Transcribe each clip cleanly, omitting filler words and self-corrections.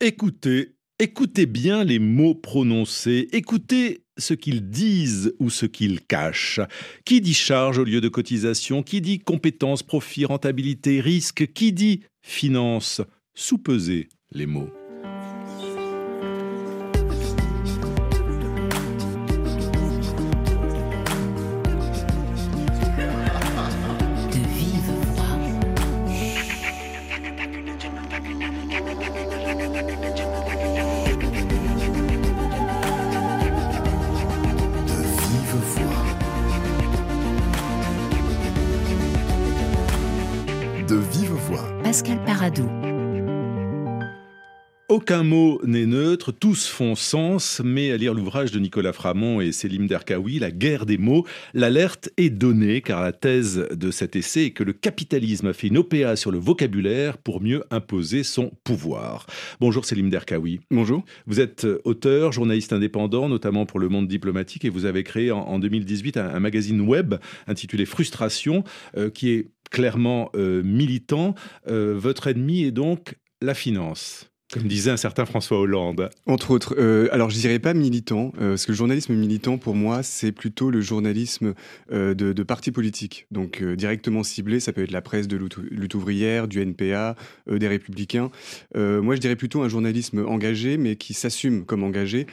Écoutez bien les mots prononcés, écoutez ce qu'ils disent ou ce qu'ils cachent. Qui dit charge au lieu de cotisation? Qui dit compétence, profit, rentabilité, risque? Qui dit finance? Sous-pesez les mots. Aucun mot n'est neutre, tous font sens, mais à lire l'ouvrage de Nicolas Framont et Sélim Derkaoui, La guerre des mots, l'alerte est donnée, car la thèse de cet essai est que le capitalisme a fait une OPA sur le vocabulaire pour mieux imposer son pouvoir. Bonjour Sélim Derkaoui. Bonjour. Vous êtes auteur, journaliste indépendant, notamment pour Le Monde Diplomatique, et vous avez créé en 2018 un magazine web intitulé Frustration, qui est clairement militant. Votre ennemi est donc la finance. Comme disait un certain François Hollande. Entre autres. Alors, je dirais pas militant, parce que le journalisme militant, pour moi, c'est plutôt le journalisme de partis politiques. Donc, directement ciblé, ça peut être la presse de lutte ouvrière, du NPA, des Républicains. Moi, je dirais plutôt un journalisme engagé, mais qui s'assume comme engagé.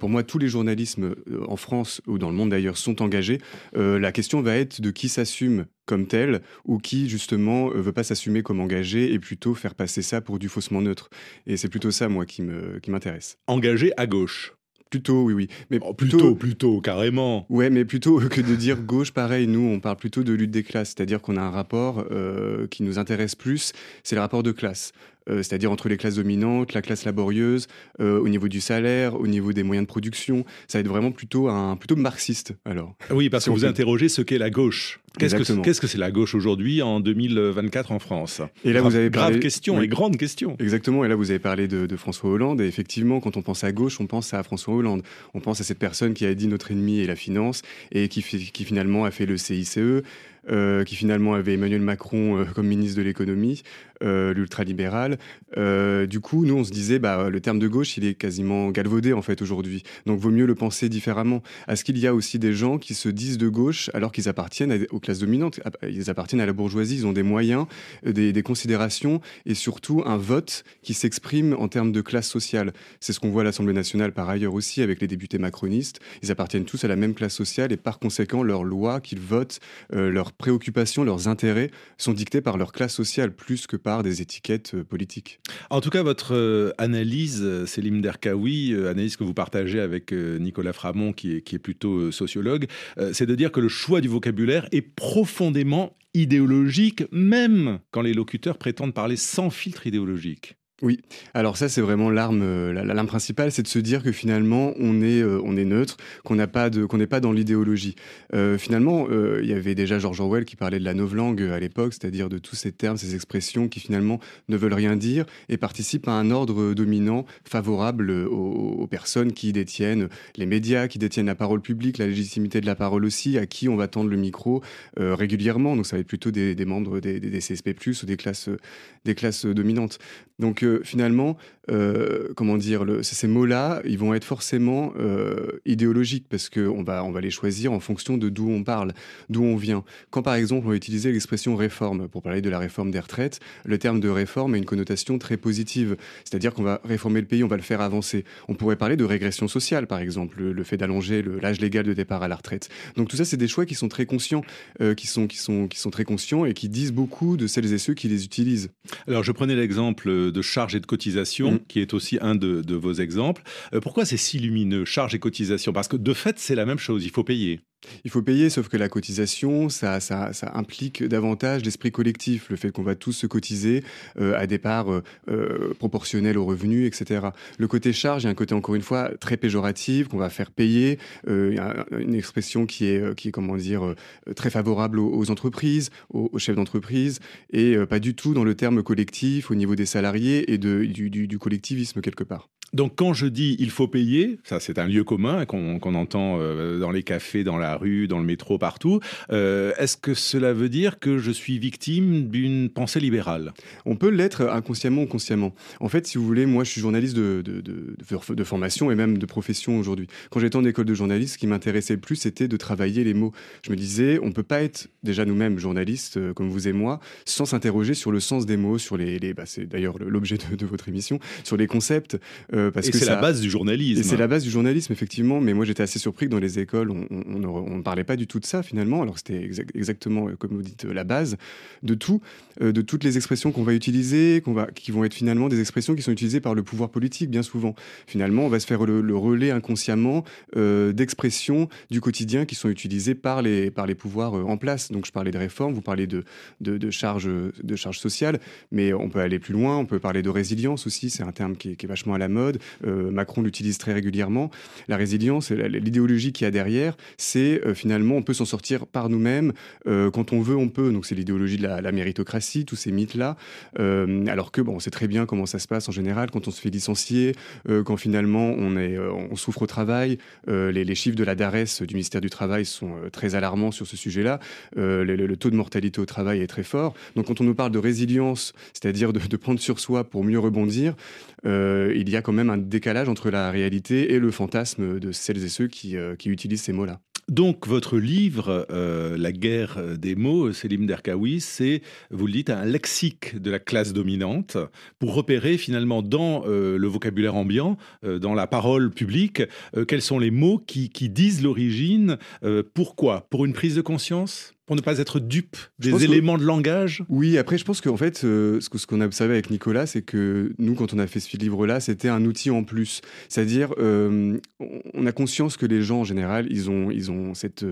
Pour moi, tous les journalismes en France, ou dans le monde d'ailleurs, sont engagés. La question va être de qui s'assume comme tel, ou qui, justement, veut pas s'assumer comme engagé et plutôt faire passer ça pour du faussement neutre. Et c'est plutôt ça, moi, qui m'intéresse. Engagé à gauche. Plutôt, oui. Mais plutôt, carrément. Ouais, mais plutôt que de dire gauche, pareil, nous, on parle plutôt de lutte des classes. C'est-à-dire qu'on a un rapport qui nous intéresse plus, c'est le rapport de classe. C'est-à-dire entre les classes dominantes, la classe laborieuse, au niveau du salaire, au niveau des moyens de production. Ça va être vraiment plutôt marxiste, alors. Oui, parce que vous interrogez ce qu'est la gauche. Qu'est-ce que c'est la gauche aujourd'hui, en 2024, en France? Et là, vous avez parlé... Grave question, oui. Et grande question. Exactement, et là, vous avez parlé de François Hollande, et effectivement, quand on pense à gauche, on pense à François Hollande. On pense à cette personne qui a dit « notre ennemi est la finance », et qui finalement a fait le CICE, qui finalement avait Emmanuel Macron comme ministre de l'économie, l'ultralibéral. Du coup, nous, on se disait, le terme de gauche, il est quasiment galvaudé, en fait, aujourd'hui. Donc, vaut mieux le penser différemment. Est-ce qu'il y a aussi des gens qui se disent de gauche alors qu'ils appartiennent aux classes dominantes? Ils appartiennent à la bourgeoisie, ils ont des moyens, des considérations et surtout un vote qui s'exprime en termes de classe sociale. C'est ce qu'on voit à l'Assemblée nationale, par ailleurs, aussi, avec les députés macronistes. Ils appartiennent tous à la même classe sociale et, par conséquent, leurs lois qu'ils votent, leurs préoccupations, leurs intérêts sont dictés par leur classe sociale plus que par des étiquettes politiques. En tout cas, votre analyse, Sélim Derkaoui, analyse que vous partagez avec Nicolas Framont, qui est plutôt sociologue, c'est de dire que le choix du vocabulaire est profondément idéologique, même quand les locuteurs prétendent parler sans filtre idéologique. Oui, alors ça c'est vraiment l'arme principale, c'est de se dire que finalement on est neutre, qu'on n'est pas dans l'idéologie. Finalement, il y avait déjà George Orwell qui parlait de la novlangue à l'époque, c'est-à-dire de tous ces termes, ces expressions qui finalement ne veulent rien dire et participent à un ordre dominant favorable aux personnes qui détiennent les médias, qui détiennent la parole publique, la légitimité de la parole aussi, à qui on va tendre le micro régulièrement. Donc ça va être plutôt des membres des CSP+, ou des classes dominantes. Donc finalement, ces mots-là, ils vont être forcément idéologiques parce qu'on va les choisir en fonction de d'où on parle, d'où on vient. Quand par exemple on va utiliser l'expression réforme pour parler de la réforme des retraites, le terme de réforme a une connotation très positive, c'est-à-dire qu'on va réformer le pays, on va le faire avancer. On pourrait parler de régression sociale par exemple, le fait d'allonger l'âge légal de départ à la retraite. Donc tout ça, c'est des choix qui sont très conscients, qui sont très conscients et qui disent beaucoup de celles et ceux qui les utilisent. Alors je prenais l'exemple de charge et de cotisation, qui est aussi un de vos exemples. Pourquoi c'est si lumineux, charge et cotisation? Parce que de fait, c'est la même chose, il faut payer. Il faut payer, sauf que la cotisation, ça implique davantage l'esprit collectif, le fait qu'on va tous se cotiser à des parts proportionnelles aux revenus, etc. Le côté charge, il y a un côté, encore une fois, très péjoratif, qu'on va faire payer, une expression qui est très favorable aux entreprises, aux chefs d'entreprise, et pas du tout dans le terme collectif, au niveau des salariés et du collectivisme, quelque part. Donc quand je dis « il faut payer », ça c'est un lieu commun qu'on entend dans les cafés, dans la rue, dans le métro, partout. Est-ce que cela veut dire que je suis victime d'une pensée libérale ? On peut l'être inconsciemment ou consciemment. En fait, si vous voulez, moi je suis journaliste de formation et même de profession aujourd'hui. Quand j'étais en école de journaliste, ce qui m'intéressait le plus, c'était de travailler les mots. Je me disais, on ne peut pas être déjà nous-mêmes journalistes, comme vous et moi, sans s'interroger sur le sens des mots, sur les c'est d'ailleurs l'objet de votre émission, sur les concepts... parce que c'est la base du journalisme. Et c'est la base du journalisme, effectivement. Mais moi, j'étais assez surpris que dans les écoles, on ne parlait pas du tout de ça, finalement. Alors, c'était exactement, comme vous dites, la base de tout, de toutes les expressions qu'on va utiliser, qui vont être finalement des expressions qui sont utilisées par le pouvoir politique, bien souvent. Finalement, on va se faire le relais inconsciemment d'expressions du quotidien qui sont utilisées par les pouvoirs en place. Donc, je parlais de réforme, vous parlez de charges sociales, mais on peut aller plus loin, on peut parler de résilience aussi. C'est un terme qui est vachement à la mode. Macron l'utilise très régulièrement. La résilience, l'idéologie qu'il y a derrière, c'est finalement, on peut s'en sortir par nous-mêmes. Quand on veut, on peut. Donc, c'est l'idéologie de la méritocratie, tous ces mythes-là. Alors que, bon, on sait très bien comment ça se passe en général quand on se fait licencier, quand finalement on souffre au travail. Les chiffres de la DARES, du ministère du Travail, sont très alarmants sur ce sujet-là. Le taux de mortalité au travail est très fort. Donc, quand on nous parle de résilience, c'est-à-dire de prendre sur soi pour mieux rebondir, il y a quand même un décalage entre la réalité et le fantasme de celles et ceux qui utilisent ces mots-là. Donc, votre livre, La guerre des mots, Sélim Derkaoui, c'est, vous le dites, un lexique de la classe dominante pour repérer finalement dans le vocabulaire ambiant, dans la parole publique, quels sont les mots qui disent l'origine. Pourquoi ? Pour une prise de conscience ? Pour ne pas être dupe des éléments de langage ? Oui, après, je pense qu'en fait, ce qu'on a observé avec Nicolas, c'est que nous, quand on a fait ce livre-là, c'était un outil en plus. C'est-à-dire, on a conscience que les gens, en général, ils ont cet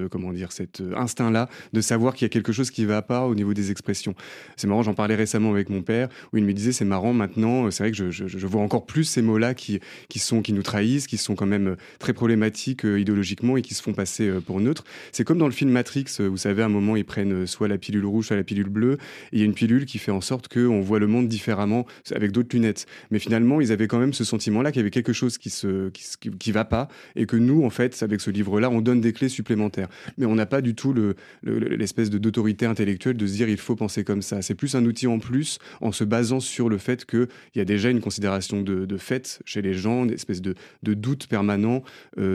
instinct-là de savoir qu'il y a quelque chose qui ne va pas au niveau des expressions. C'est marrant, j'en parlais récemment avec mon père, où il me disait, c'est marrant, maintenant, c'est vrai que je vois encore plus ces mots-là qui nous trahissent, qui sont quand même très problématiques idéologiquement et qui se font passer pour neutres. C'est comme dans le film Matrix, vous savez, à un moment, ils prennent soit la pilule rouge, soit la pilule bleue. Et il y a une pilule qui fait en sorte qu'on voit le monde différemment, avec d'autres lunettes. Mais finalement, ils avaient quand même ce sentiment-là qu'il y avait quelque chose qui va pas et que nous, en fait, avec ce livre-là, on donne des clés supplémentaires. Mais on n'a pas du tout l'espèce d'autorité intellectuelle de se dire il faut penser comme ça. C'est plus un outil en plus en se basant sur le fait qu'il y a déjà une considération de fait chez les gens, une espèce de doute permanent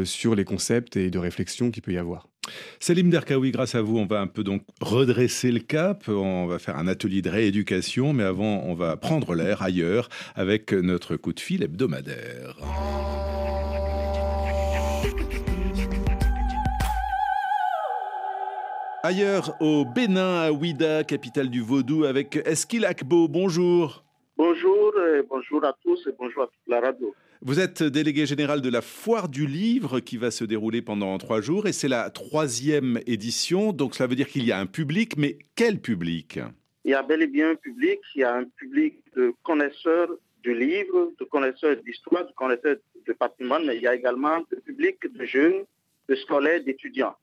sur les concepts et de réflexion qu'il peut y avoir. Sélim Derkaoui, grâce à vous, on va un peu donc redresser le cap, on va faire un atelier de rééducation, mais avant, on va prendre l'air ailleurs avec notre coup de fil hebdomadaire. Ailleurs, au Bénin, à Ouidah, capitale du Vaudou, avec Eksil Agbo, bonjour. Bonjour, et bonjour à tous et bonjour à toute la radio. Vous êtes délégué général de la Foire du Livre qui va se dérouler pendant 3 jours et c'est la 3e édition. Donc cela veut dire qu'il y a un public, mais quel public ? Il y a bel et bien un public, il y a un public de connaisseurs de livres, de connaisseurs d'histoire, de connaisseurs de patrimoine, mais il y a également un public de jeunes, de scolaires, d'étudiants.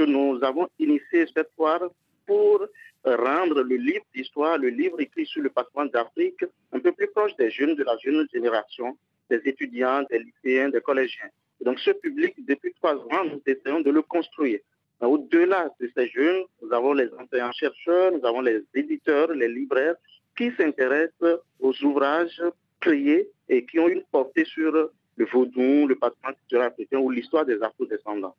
Nous avons initié cette foire pour rendre le livre d'histoire, le livre écrit sur le patrimoine d'Afrique, un peu plus proche des jeunes, de la jeune génération, des étudiants, des lycéens, des collégiens. Et donc ce public, depuis 3 ans, nous essayons de le construire. Au-delà de ces jeunes, nous avons les enseignants-chercheurs, nous avons les éditeurs, les libraires qui s'intéressent aux ouvrages créés et qui ont une portée sur le vaudou, le patrimoine culturel africain ou l'histoire des afro-descendants.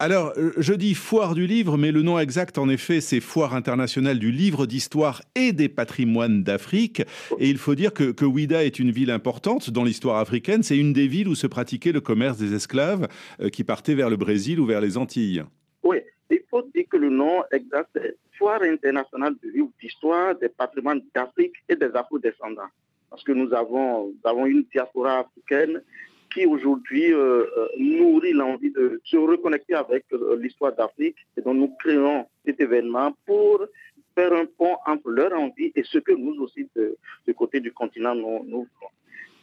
Alors, je dis foire du livre, mais le nom exact, en effet, c'est Foire internationale du livre d'histoire et des patrimoines d'Afrique. Et il faut dire que Ouidah est une ville importante dans l'histoire africaine. C'est une des villes où se pratiquait le commerce des esclaves qui partaient vers le Brésil ou vers les Antilles. Oui, il faut dire que le nom exact, c'est Foire internationale du livre d'histoire, des patrimoines d'Afrique et des afro-descendants. Parce que nous avons une diaspora africaine qui aujourd'hui nourrit l'envie de se reconnecter avec l'histoire d'Afrique. Et donc nous créons cet événement pour faire un pont entre leur envie et ce que nous aussi, de côté du continent, nous voulons.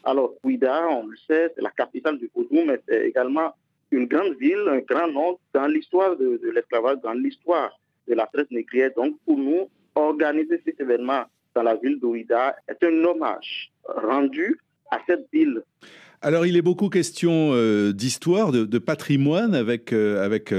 Alors, Ouidah, on le sait, c'est la capitale du Vaudou, mais c'est également une grande ville, un grand nom dans l'histoire de l'esclavage, dans l'histoire de la traite négrière. Donc, pour nous, organiser cet événement dans la ville d'Ouidah est un hommage rendu à cette ville. Alors, il est beaucoup question d'histoire, de patrimoine avec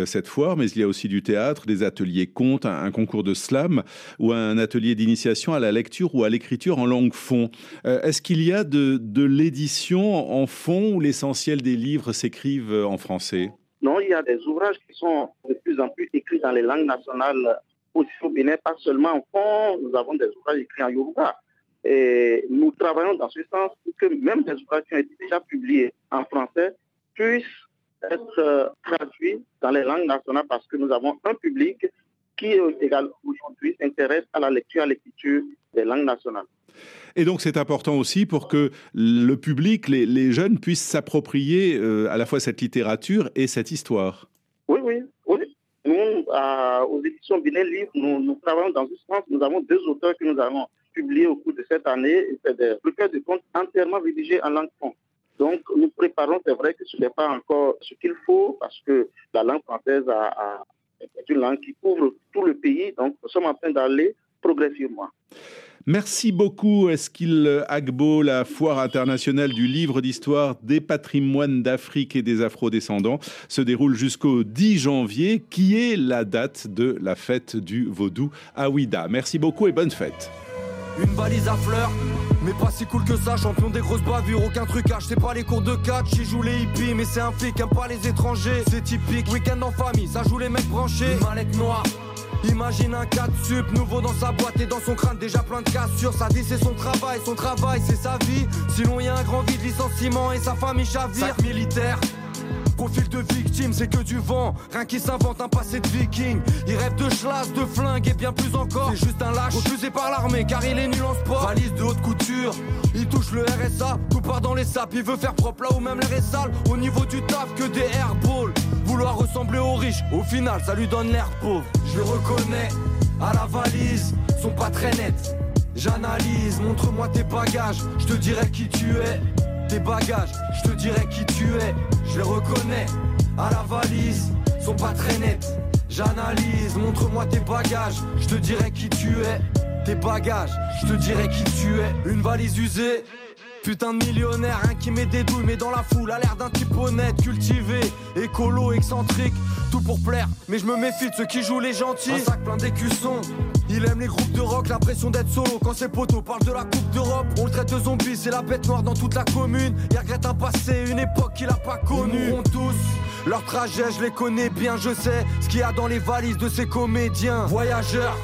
cette foire, mais il y a aussi du théâtre, des ateliers contes, un concours de slam ou un atelier d'initiation à la lecture ou à l'écriture en langue fon. Est-ce qu'il y a de l'édition en fon où l'essentiel des livres s'écrivent en français? Non, il y a des ouvrages qui sont de plus en plus écrits dans les langues nationales aussi au Bénin, pas seulement en fon. Nous avons des ouvrages écrits en Yoruba. Et nous travaillons dans ce sens pour que même des ouvrages qui ont été déjà publiés en français puissent être traduits dans les langues nationales parce que nous avons un public qui aujourd'hui s'intéresse à la lecture, à l'écriture des langues nationales. Et donc c'est important aussi pour que le public, les jeunes puissent s'approprier à la fois cette littérature et cette histoire. Oui. Nous, aux éditions Bénin-Livre, nous travaillons dans ce sens. Nous avons deux auteurs que nous avons publiés au cours de cette année, c'est des recueils de contes entièrement rédigés en langue fon. Donc nous préparons, c'est vrai que ce n'est pas encore ce qu'il faut, parce que la langue française est une langue qui couvre tout le pays, donc nous sommes en train d'aller progressivement. Merci beaucoup, Eksil Agbo, la Foire internationale du livre d'histoire des patrimoines d'Afrique et des Afro-descendants se déroule jusqu'au 10 janvier, qui est la date de la fête du Vaudou à Ouidah. Merci beaucoup et bonne fête. Une balise à fleurs, mais pas si cool que ça. Champion des grosses bavures, aucun trucage. C'est pas les cours de catch, j'y joue les hippies. Mais c'est un flic, aime pas les étrangers. C'est typique, week-end en famille, ça joue les mecs branchés. Une mallette noire, imagine un 4 sup. Nouveau dans sa boîte et dans son crâne, déjà plein de cassures. Sa vie c'est son travail c'est sa vie. Sinon y a un grand vide, licenciement et sa famille chavire. Sac militaire, profil de victime, c'est que du vent. Rien qui s'invente, un passé de viking. Il rêve de schlass, de flingue et bien plus encore. C'est juste un lâche, refusé par l'armée car il est nul en sport. Valise de haute couture, il touche le RSA, tout part dans les sapes. Il veut faire propre là où même l'air est sale. Au niveau du taf, que des airballs. Vouloir ressembler aux riches, au final ça lui donne l'air pauvre. Je le reconnais, à la valise, sont pas très nets. J'analyse, montre-moi tes bagages, je te dirai qui tu es. Tes bagages, je te dirai qui tu es. Je les reconnais, à la valise, sont pas très nets. J'analyse, montre-moi tes bagages, je te dirai qui tu es. Tes bagages, je te dirai qui tu es. Une valise usée, putain de millionnaire, un qui met des douilles mais dans la foule a l'air d'un type honnête, cultivé, écolo, excentrique, tout pour plaire, mais je me méfie de ceux qui jouent les gentils. Un sac plein d'écussons, il aime les groupes de rock, l'impression d'être solo quand ses potos parlent de la coupe d'Europe. On le traite de zombie, c'est la bête noire dans toute la commune. Il regrette un passé, une époque qu'il a pas connue. Ils mourront tous, leur trajet je les connais bien, je sais ce qu'il y a dans les valises de ces comédiens. Voyageurs,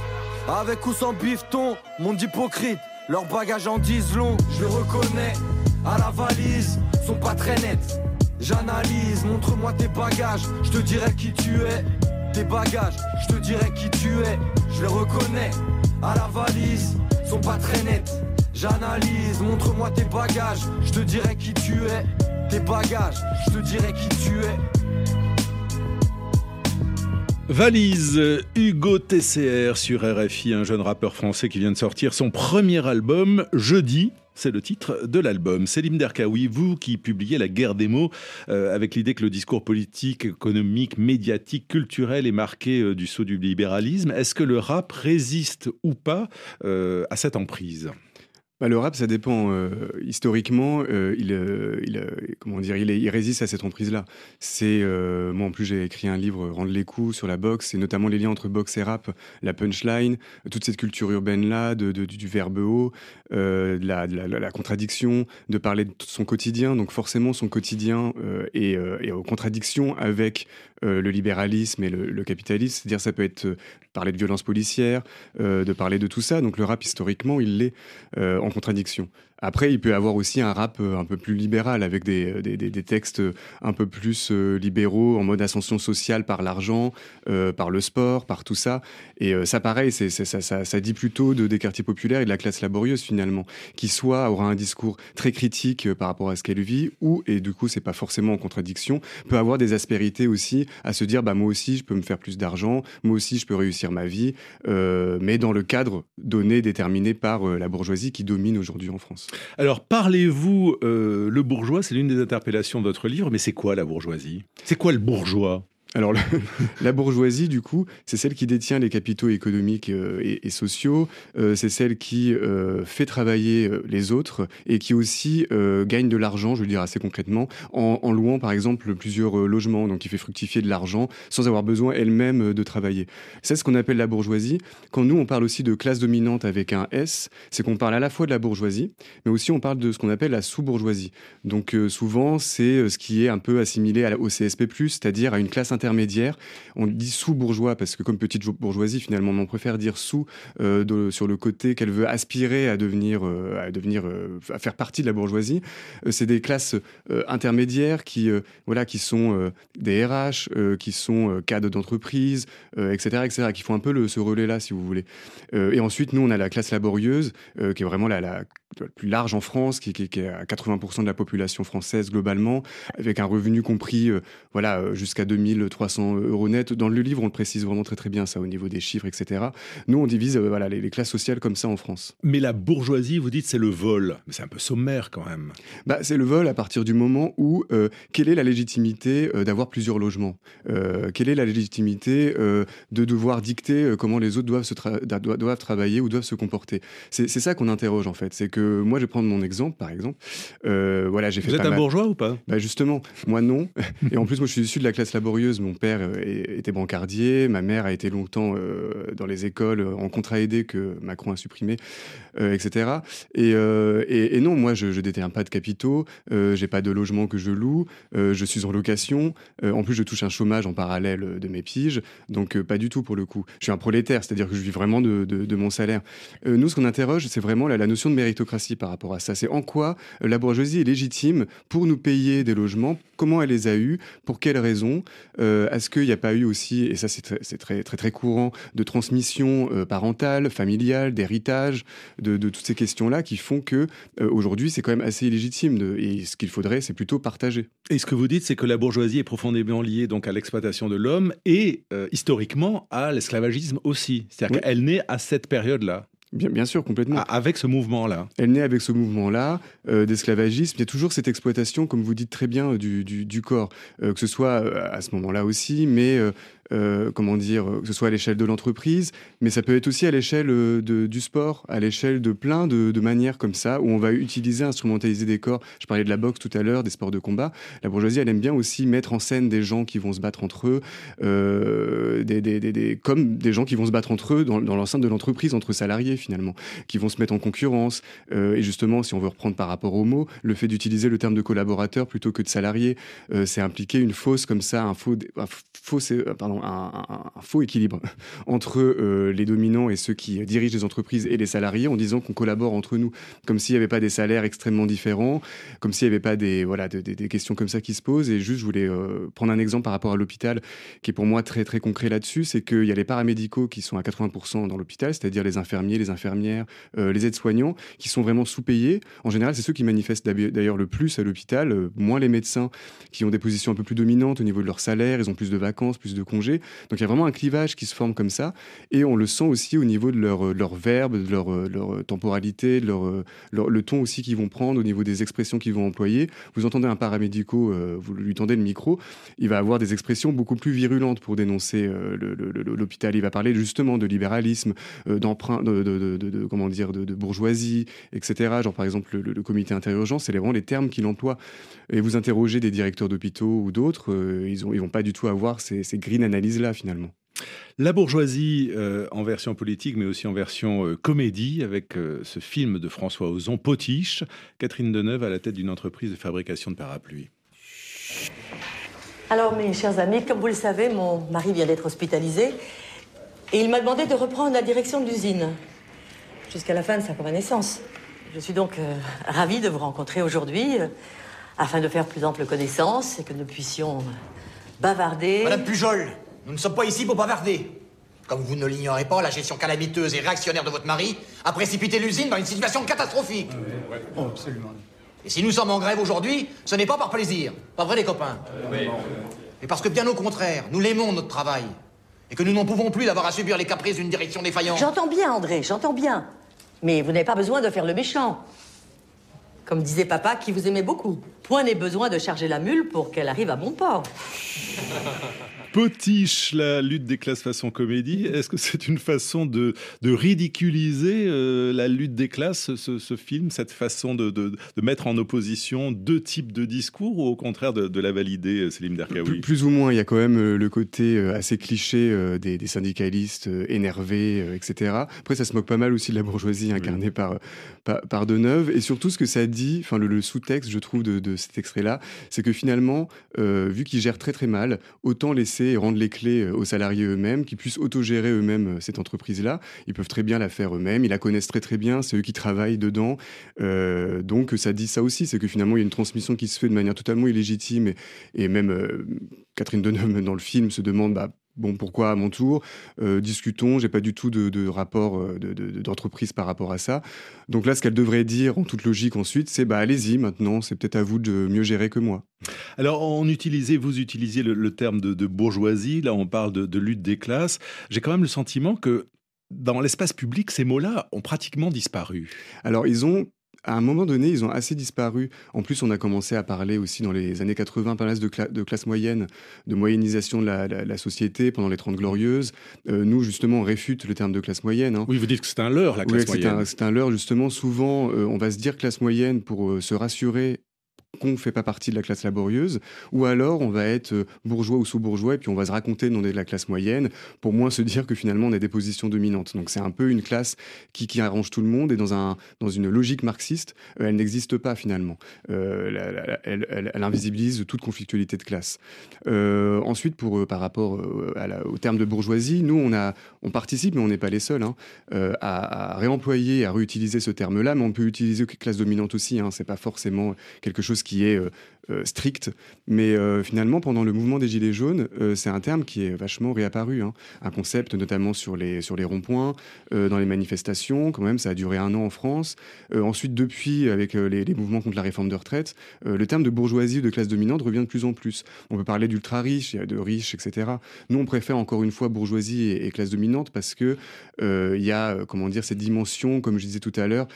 avec ou sans bifton, monde hypocrite, leurs bagages en disent long. Je les reconnais, à la valise, sont pas très nets. J'analyse, montre-moi tes bagages, je te dirai qui tu es. Tes bagages, je te dirai qui tu es. Je les reconnais, à la valise, sont pas très nets. J'analyse, montre-moi tes bagages, je te dirai qui tu es. Tes bagages, je te dirai qui tu es. Valise, Hugo TCR sur RFI, un jeune rappeur français qui vient de sortir son premier album, Jeudi, c'est le titre de l'album. Sélim Derkaoui, vous qui publiez La guerre des mots, avec l'idée que le discours politique, économique, médiatique, culturel est marqué du sceau du libéralisme, est-ce que le rap résiste ou pas à cette emprise ? Bah, le rap, ça dépend. Historiquement, il résiste à cette emprise-là. Moi, en plus, j'ai écrit un livre, Rendre les coups, sur la boxe, et notamment les liens entre boxe et rap, la punchline, toute cette culture urbaine-là, du verbe haut, de la contradiction, de parler de son quotidien. Donc forcément, son quotidien est en contradiction avec le libéralisme et le capitalisme. C'est-à-dire, ça peut être parler de violence policière, de parler de tout ça. Donc le rap, historiquement, il l'est en contradiction. Après, il peut y avoir aussi un rap un peu plus libéral, avec des textes un peu plus libéraux, en mode ascension sociale par l'argent, par le sport, par tout ça. Et ça, pareil, ça dit plutôt des quartiers populaires et de la classe laborieuse, finalement, qui aura un discours très critique par rapport à ce qu'elle vit, ou, et du coup, c'est pas forcément en contradiction, peut avoir des aspérités aussi à se dire, bah, moi aussi, je peux me faire plus d'argent, moi aussi, je peux réussir ma vie, mais dans le cadre donné, déterminé par la bourgeoisie qui domine aujourd'hui en France. Alors, parlez-vous le bourgeois, c'est l'une des interpellations de votre livre, mais c'est quoi la bourgeoisie ? C'est quoi le bourgeois ? Alors, la bourgeoisie, du coup, c'est celle qui détient les capitaux économiques et sociaux, c'est celle qui fait travailler les autres et qui aussi gagne de l'argent, je veux dire assez concrètement, en louant par exemple plusieurs logements, donc qui fait fructifier de l'argent sans avoir besoin elle-même de travailler. C'est ce qu'on appelle la bourgeoisie. Quand nous, on parle aussi de classe dominante avec un S, c'est qu'on parle à la fois de la bourgeoisie, mais aussi on parle de ce qu'on appelle la sous-bourgeoisie. Donc souvent, c'est ce qui est un peu assimilé au CSP+, c'est-à-dire à une classe intermédiaire. On dit sous-bourgeois parce que comme petite bourgeoisie, finalement, on préfère dire sous sur le côté qu'elle veut aspirer à faire partie de la bourgeoisie. C'est des classes intermédiaires qui sont des RH, qui sont cadres d'entreprise, etc., qui font un peu ce relais-là, si vous voulez. Et ensuite, nous, on a la classe laborieuse, qui est vraiment la plus large en France, qui est à 80% de la population française globalement, avec un revenu compris jusqu'à 2 300 € net. Dans le livre, on le précise vraiment très très bien ça au niveau des chiffres, etc. Nous, on divise les classes sociales comme ça en France. Mais la bourgeoisie, vous dites, c'est le vol. Mais c'est un peu sommaire quand même. C'est le vol à partir du moment où quelle est la légitimité d'avoir plusieurs logements ? Quelle est la légitimité de devoir dicter comment les autres doivent doivent travailler ou doivent se comporter ? C'est ça qu'on interroge en fait. C'est que moi, je vais prendre mon exemple, par exemple. Vous êtes un bourgeois ou pas ? Justement, moi non. Et en plus, moi, je suis issu de la classe laborieuse. Mon père était bancardier, ma mère a été longtemps dans les écoles en contrat aidé que Macron a supprimé, etc. Et non, moi je détiens pas de capitaux, j'ai pas de logement que je loue, je suis en location, en plus je touche un chômage en parallèle de mes piges, donc pas du tout pour le coup. Je suis un prolétaire, c'est-à-dire que je vis vraiment de mon salaire. Nous, ce qu'on interroge, c'est vraiment la notion de méritocratie par rapport à ça. C'est en quoi la bourgeoisie est légitime pour nous payer des logements, comment elle les a eus, pour quelles raisons. Est-ce qu'il n'y a pas eu aussi, et ça c'est très, très, très courant, de transmission parentale, familiale, d'héritage, de toutes ces questions-là qui font que aujourd'hui c'est quand même assez illégitime et ce qu'il faudrait c'est plutôt partager. Et ce que vous dites c'est que la bourgeoisie est profondément liée donc à l'exploitation de l'homme et historiquement à l'esclavagisme aussi, c'est-à-dire oui. Qu'elle naît à cette période-là. Bien sûr, complètement. Avec ce mouvement-là. Elle naît avec ce mouvement-là, d'esclavagisme. Il y a toujours cette exploitation, comme vous dites très bien, du corps. Que ce soit à ce moment-là aussi, mais... que ce soit à l'échelle de l'entreprise, mais ça peut être aussi à l'échelle du sport, à l'échelle de plein de manières comme ça, où on va utiliser, instrumentaliser des corps. Je parlais de la boxe tout à l'heure, des sports de combat. La bourgeoisie, elle aime bien aussi mettre en scène des gens qui vont se battre entre eux, comme des gens qui vont se battre entre eux dans l'enceinte de l'entreprise, entre salariés finalement, qui vont se mettre en concurrence. Et justement, si on veut reprendre par rapport aux mots, le fait d'utiliser le terme de collaborateur plutôt que de salarié, c'est impliquer une fausse comme ça, un faux équilibre entre les dominants et ceux qui dirigent les entreprises et les salariés en disant qu'on collabore entre nous, comme s'il n'y avait pas des salaires extrêmement différents, comme s'il n'y avait pas des questions comme ça qui se posent. Et juste, je voulais prendre un exemple par rapport à l'hôpital qui est pour moi très, très concret là-dessus, c'est qu'il y a les paramédicaux qui sont à 80% dans l'hôpital, c'est-à-dire les infirmiers, les infirmières, les aides-soignants, qui sont vraiment sous-payés. En général, c'est ceux qui manifestent d'ailleurs le plus à l'hôpital, moins les médecins qui ont des positions un peu plus dominantes au niveau de leur salaire, ils ont plus de vacances, plus de congés. Donc il y a vraiment un clivage qui se forme comme ça et on le sent aussi au niveau de leur verbe, de leur temporalité, de le ton aussi qu'ils vont prendre, au niveau des expressions qu'ils vont employer. Vous entendez un paramédico, vous lui tendez le micro, il va avoir des expressions beaucoup plus virulentes pour dénoncer l'hôpital. Il va parler justement de libéralisme, d'emprunt, de bourgeoisie, etc. Genre par exemple le comité interurgence, c'est vraiment les termes qu'il emploie. Et vous interrogez des directeurs d'hôpitaux ou d'autres, ils vont pas du tout avoir ces green analyse-là, finalement. La bourgeoisie en version politique, mais aussi en version comédie, avec ce film de François Ozon, Potiche, Catherine Deneuve à la tête d'une entreprise de fabrication de parapluies. Alors, mes chers amis, comme vous le savez, mon mari vient d'être hospitalisé et il m'a demandé de reprendre la direction de l'usine jusqu'à la fin de sa convalescence. Je suis donc ravie de vous rencontrer aujourd'hui afin de faire plus ample connaissance et que nous puissions... bavarder. Madame Pujol, nous ne sommes pas ici pour bavarder. Comme vous ne l'ignorez pas, la gestion calamiteuse et réactionnaire de votre mari a précipité l'usine dans une situation catastrophique. Oui. Oh, absolument. Et si nous sommes en grève aujourd'hui, ce n'est pas par plaisir. Pas vrai, les copains ? Oui. Mais parce que bien au contraire, nous l'aimons, notre travail. Et que nous n'en pouvons plus d'avoir à subir les caprices d'une direction défaillante. J'entends bien, André, j'entends bien. Mais vous n'avez pas besoin de faire le méchant. Comme disait papa, qui vous aimait beaucoup. Point n'est besoin de charger la mule pour qu'elle arrive à bon port. Potiche, la lutte des classes façon comédie, est-ce que c'est une façon de ridiculiser la lutte des classes, ce film, cette façon de mettre en opposition deux types de discours, ou au contraire de la valider, Sélim Derkaoui ? Plus ou moins, il y a quand même le côté assez cliché des syndicalistes énervés, etc. Après, ça se moque pas mal aussi de la bourgeoisie incarnée par Deneuve, et surtout ce que ça dit, enfin le sous-texte, je trouve, de cet extrait-là, c'est que finalement, vu qu'ils gèrent très très mal, autant laisser et rendre les clés aux salariés eux-mêmes, qu'ils puissent autogérer eux-mêmes cette entreprise-là. Ils peuvent très bien la faire eux-mêmes, ils la connaissent très très bien, c'est eux qui travaillent dedans. Donc ça dit ça aussi, c'est que finalement il y a une transmission qui se fait de manière totalement illégitime, et même Catherine Deneuve dans le film se demande... Bon, pourquoi à mon tour ? Discutons, j'ai pas du tout de rapport d'entreprise par rapport à ça. Donc là, ce qu'elle devrait dire, en toute logique ensuite, c'est allez-y maintenant, c'est peut-être à vous de mieux gérer que moi. Alors, vous utilisiez le terme de bourgeoisie, là on parle de lutte des classes. J'ai quand même le sentiment que dans l'espace public, ces mots-là ont pratiquement disparu. Alors, à un moment donné, ils ont assez disparu. En plus, on a commencé à parler aussi dans les années 80, par là, de classe moyenne, de moyennisation de la société pendant les 30 Glorieuses. Nous, justement, on réfute le terme de classe moyenne. Hein. Oui, vous dites que c'est un leurre, la classe moyenne. C'est un leurre, justement. Souvent, on va se dire classe moyenne pour se rassurer qu'on ne fait pas partie de la classe laborieuse, ou alors on va être bourgeois ou sous-bourgeois, et puis on va se raconter qu'on est de la classe moyenne, pour moins se dire que finalement on a des positions dominantes. Donc c'est un peu une classe qui arrange tout le monde, et dans une logique marxiste, elle n'existe pas finalement. Elle invisibilise toute conflictualité de classe. Ensuite, par rapport au terme de bourgeoisie, nous on participe, mais on n'est pas les seuls, à réemployer, à réutiliser ce terme-là, mais on peut utiliser classe dominante aussi, c'est pas forcément quelque chose qui est strict, mais finalement pendant le mouvement des Gilets jaunes, c'est un terme qui est vachement réapparu, un concept notamment sur les ronds-points, dans les manifestations, quand même ça a duré 1 an en France, ensuite depuis avec les mouvements contre la réforme de retraite, le terme de bourgeoisie ou de classe dominante revient de plus en plus, on peut parler d'ultra-riches, de riches, etc. Nous on préfère encore une fois bourgeoisie et classe dominante parce que il y a cette dimension, comme je disais tout à l'heure,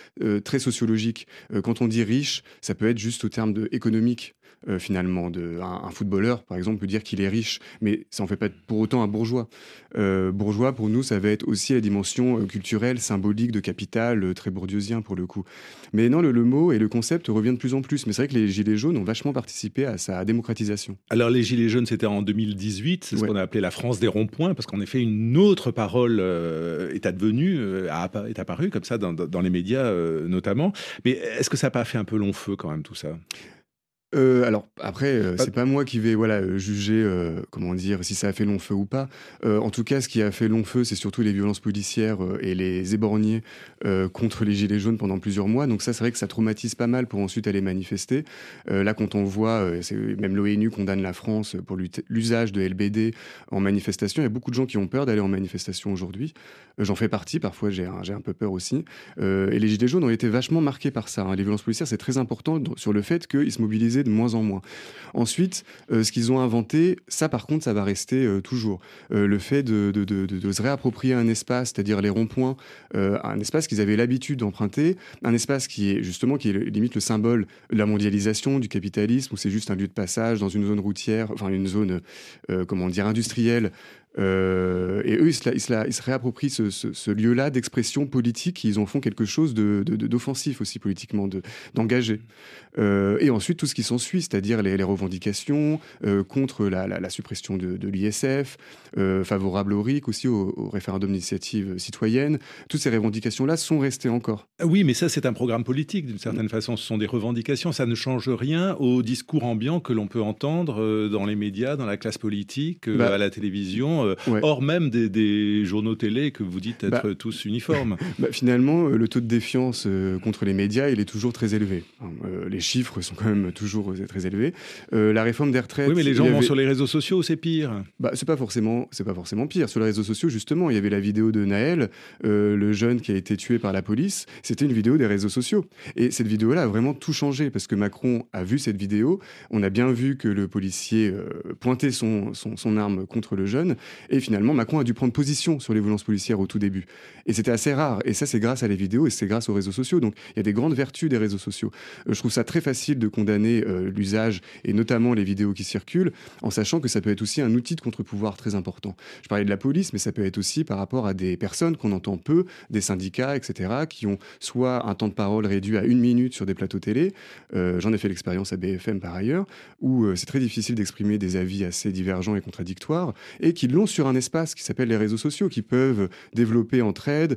très sociologique. Quand on dit riche, ça peut être juste au terme économique, finalement. Un footballeur, par exemple, peut dire qu'il est riche, mais ça n'en fait pas pour autant un bourgeois. Bourgeois, pour nous, ça va être aussi la dimension culturelle, symbolique, de capital, très bourdieusien, pour le coup. Mais non, le mot et le concept reviennent de plus en plus. Mais c'est vrai que les Gilets jaunes ont vachement participé à sa démocratisation. Alors, les Gilets jaunes, c'était en 2018, c'est ce qu'on a appelé la France des ronds-points, parce qu'en effet, une autre parole est apparue, comme ça, dans les médias, notamment. Mais est-ce que ça n'a pas fait un peu long feu, quand même, tout ça ? Alors après, c'est pas moi qui vais juger si ça a fait long feu ou pas. En tout cas, ce qui a fait long feu, c'est surtout les violences policières et les éborgnés contre les Gilets jaunes pendant plusieurs mois. Donc ça, c'est vrai que ça traumatise pas mal pour ensuite aller manifester. Là, quand on voit, même l'ONU condamne la France pour l'usage de LBD en manifestation. Il y a beaucoup de gens qui ont peur d'aller en manifestation aujourd'hui. J'en fais partie, parfois j'ai un peu peur aussi. Et les Gilets jaunes ont été vachement marqués par ça. Les violences policières, c'est très important sur le fait qu'ils se mobilisaient de moins en moins. Ensuite, ce qu'ils ont inventé, ça par contre, ça va rester toujours. Le fait de se réapproprier un espace, c'est-à-dire les ronds-points, un espace qu'ils avaient l'habitude d'emprunter, un espace qui est limite le symbole de la mondialisation, du capitalisme, où c'est juste un lieu de passage dans une zone routière, enfin une zone, industrielle. Et eux, ils se réapproprient ce lieu-là d'expression politique. Ils en font quelque chose d'offensif aussi politiquement, d'engagé. Et ensuite, tout ce qui s'ensuit, c'est-à-dire les revendications contre la suppression de l'ISF, favorable au RIC aussi, au référendum d'initiative citoyenne. Toutes ces revendications-là sont restées encore. Oui, mais ça, c'est un programme politique. D'une certaine façon, ce sont des revendications. Ça ne change rien au discours ambiant que l'on peut entendre dans les médias, dans la classe politique, à la télévision. Hors même des journaux télé que vous dites être tous uniformes. Finalement, le taux de défiance contre les médias, il est toujours très élevé. Les chiffres sont quand même toujours très élevés. La réforme des retraites... Oui, mais les gens vont sur les réseaux sociaux, c'est pire. C'est pas forcément pire. Sur les réseaux sociaux, justement, il y avait la vidéo de Nahel, le jeune qui a été tué par la police. C'était une vidéo des réseaux sociaux. Et cette vidéo-là a vraiment tout changé, parce que Macron a vu cette vidéo. On a bien vu que le policier pointait son arme contre le jeune. Et finalement, Macron a dû prendre position sur les violences policières au tout début. Et c'était assez rare. Et ça, c'est grâce à les vidéos et c'est grâce aux réseaux sociaux. Donc, il y a des grandes vertus des réseaux sociaux. Je trouve ça très facile de condamner l'usage et notamment les vidéos qui circulent, en sachant que ça peut être aussi un outil de contre-pouvoir très important. Je parlais de la police, mais ça peut être aussi par rapport à des personnes qu'on entend peu, des syndicats, etc., qui ont soit un temps de parole réduit à 1 minute sur des plateaux télé, j'en ai fait l'expérience à BFM par ailleurs, où c'est très difficile d'exprimer des avis assez divergents et contradictoires, et qui l'ont sur un espace qui s'appelle les réseaux sociaux, qui peuvent développer entre aides,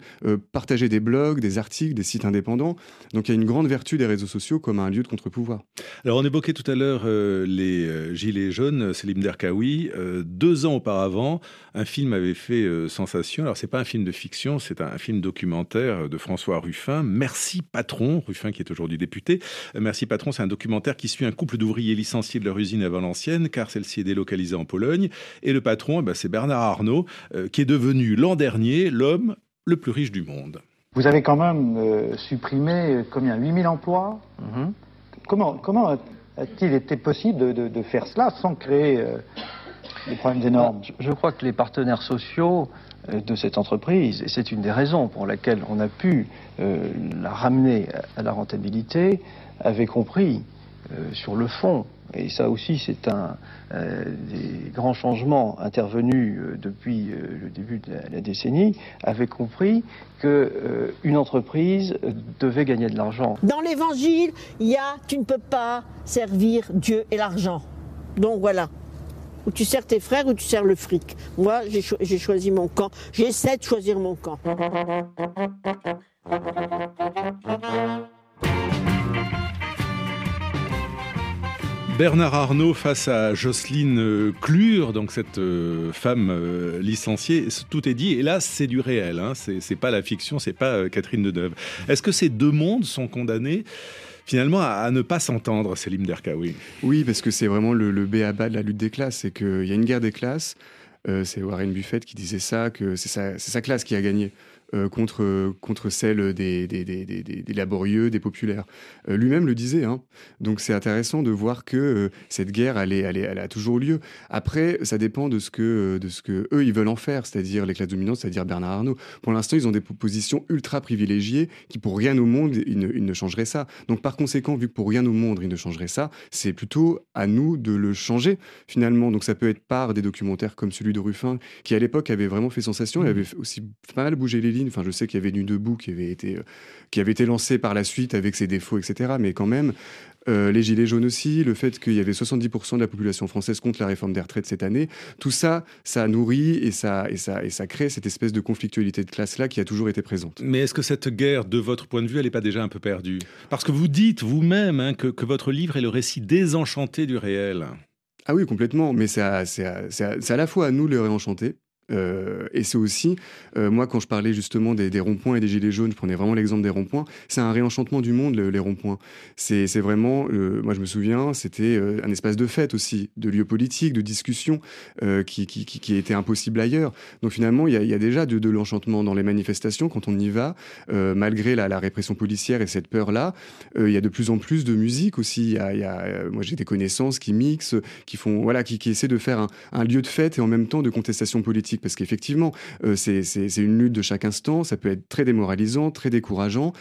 partager des blogs, des articles, des sites indépendants. Donc il y a une grande vertu des réseaux sociaux comme un lieu de contre-pouvoir. Alors on évoquait tout à l'heure les Gilets jaunes, Sélim Derkaoui. 2 ans auparavant, un film avait fait sensation. Alors c'est pas un film de fiction, c'est un film documentaire de François Ruffin, Merci Patron, Ruffin qui est aujourd'hui député. Merci Patron, c'est un documentaire qui suit un couple d'ouvriers licenciés de leur usine à Valenciennes, car celle-ci est délocalisée en Pologne. Et le patron, c'est Bernard Arnault, qui est devenu l'an dernier l'homme le plus riche du monde. Vous avez quand même supprimé combien, 8000 emplois? Mm-hmm. Comment a-t-il été possible de faire cela sans créer des problèmes énormes? Je crois que les partenaires sociaux de cette entreprise, et c'est une des raisons pour laquelle on a pu la ramener à la rentabilité, avaient compris sur le fond, et ça aussi c'est un des grands changements intervenus depuis le début de la décennie, avaient compris que une entreprise devait gagner de l'argent. Dans l'évangile, il y a « tu ne peux pas servir Dieu et l'argent ». Donc voilà, ou tu sers tes frères ou tu sers le fric. Moi, j'ai choisi mon camp, j'essaie de choisir mon camp. Bernard Arnault face à Jocelyne Clure, donc cette femme licenciée, tout est dit, et là c'est du réel, hein, c'est pas la fiction, c'est pas Catherine Deneuve. Est-ce que ces deux mondes sont condamnés finalement à ne pas s'entendre, Sélim Derkaoui? Oui, parce que c'est vraiment le b.a.-ba de la lutte des classes, c'est qu'il y a une guerre des classes, c'est Warren Buffett qui disait ça, que c'est sa classe qui a gagné. Contre celle des laborieux, des populaires. Lui-même le disait. Hein. Donc c'est intéressant de voir que cette guerre, elle a toujours lieu. Après, ça dépend de ce que eux, ils veulent en faire, c'est-à-dire les classes dominantes, c'est-à-dire Bernard Arnault. Pour l'instant, ils ont des positions ultra privilégiées qui, pour rien au monde, ils ne changeraient ça. Donc par conséquent, vu que pour rien au monde, ils ne changeraient ça, c'est plutôt à nous de le changer, finalement. Donc ça peut être par des documentaires comme celui de Ruffin, qui à l'époque avait vraiment fait sensation, il avait aussi pas mal bougé les lignes. Enfin, je sais qu'il y avait Nuit debout qui avait été lancé par la suite avec ses défauts, etc. Mais quand même, les Gilets jaunes aussi, le fait qu'il y avait 70% de la population française contre la réforme des retraites cette année, tout ça, ça nourrit et ça crée cette espèce de conflictualité de classe-là qui a toujours été présente. Mais est-ce que cette guerre, de votre point de vue, elle n'est pas déjà un peu perdue? Parce que vous dites vous-même hein, que votre livre est le récit désenchanté du réel. Ah oui, complètement. Mais c'est à la fois à nous le réenchanter. Et c'est aussi, moi quand je parlais justement des ronds-points et des gilets jaunes, je prenais vraiment l'exemple des ronds-points, c'est un réenchantement du monde les ronds-points, c'est vraiment moi je me souviens, c'était un espace de fête aussi, de lieu politique, de discussion qui était impossible ailleurs, donc finalement il y a déjà de l'enchantement dans les manifestations quand on y va, malgré la répression policière et cette peur-là, il y a de plus en plus de musique aussi, moi j'ai des connaissances qui mixent, qui essaient de faire un lieu de fête et en même temps de contestation politique. Parce qu'effectivement, c'est une lutte de chaque instant, ça peut être très démoralisant, très décourageant.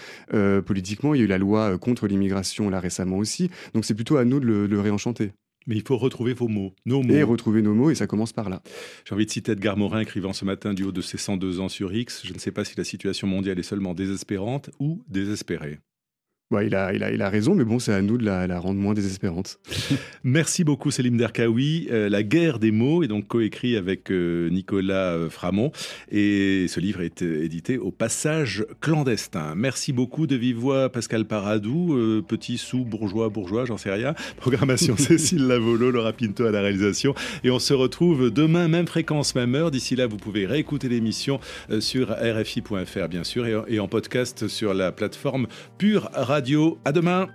Politiquement, il y a eu la loi contre l'immigration là récemment aussi, donc c'est plutôt à nous de le réenchanter. Mais il faut retrouver vos mots, nos mots. Et retrouver nos mots, et ça commence par là. J'ai envie de citer Edgar Morin, écrivant ce matin du haut de ses 102 ans sur X, je ne sais pas si la situation mondiale est seulement désespérante ou désespérée. Bon, il a raison, mais bon, c'est à nous de la rendre moins désespérante. Merci beaucoup, Sélim Derkaoui. La guerre des mots est donc coécrit avec Nicolas Framont. Et ce livre est édité au Passage Clandestin. Merci beaucoup de vive voix, Pascal Paradou, petit sous, bourgeois, j'en sais rien. Programmation Cécile Lavolo, Laura Pinto à la réalisation. Et on se retrouve demain, même fréquence, même heure. D'ici là, vous pouvez réécouter l'émission sur RFI.fr, bien sûr, et en podcast sur la plateforme Pure Radio. À demain.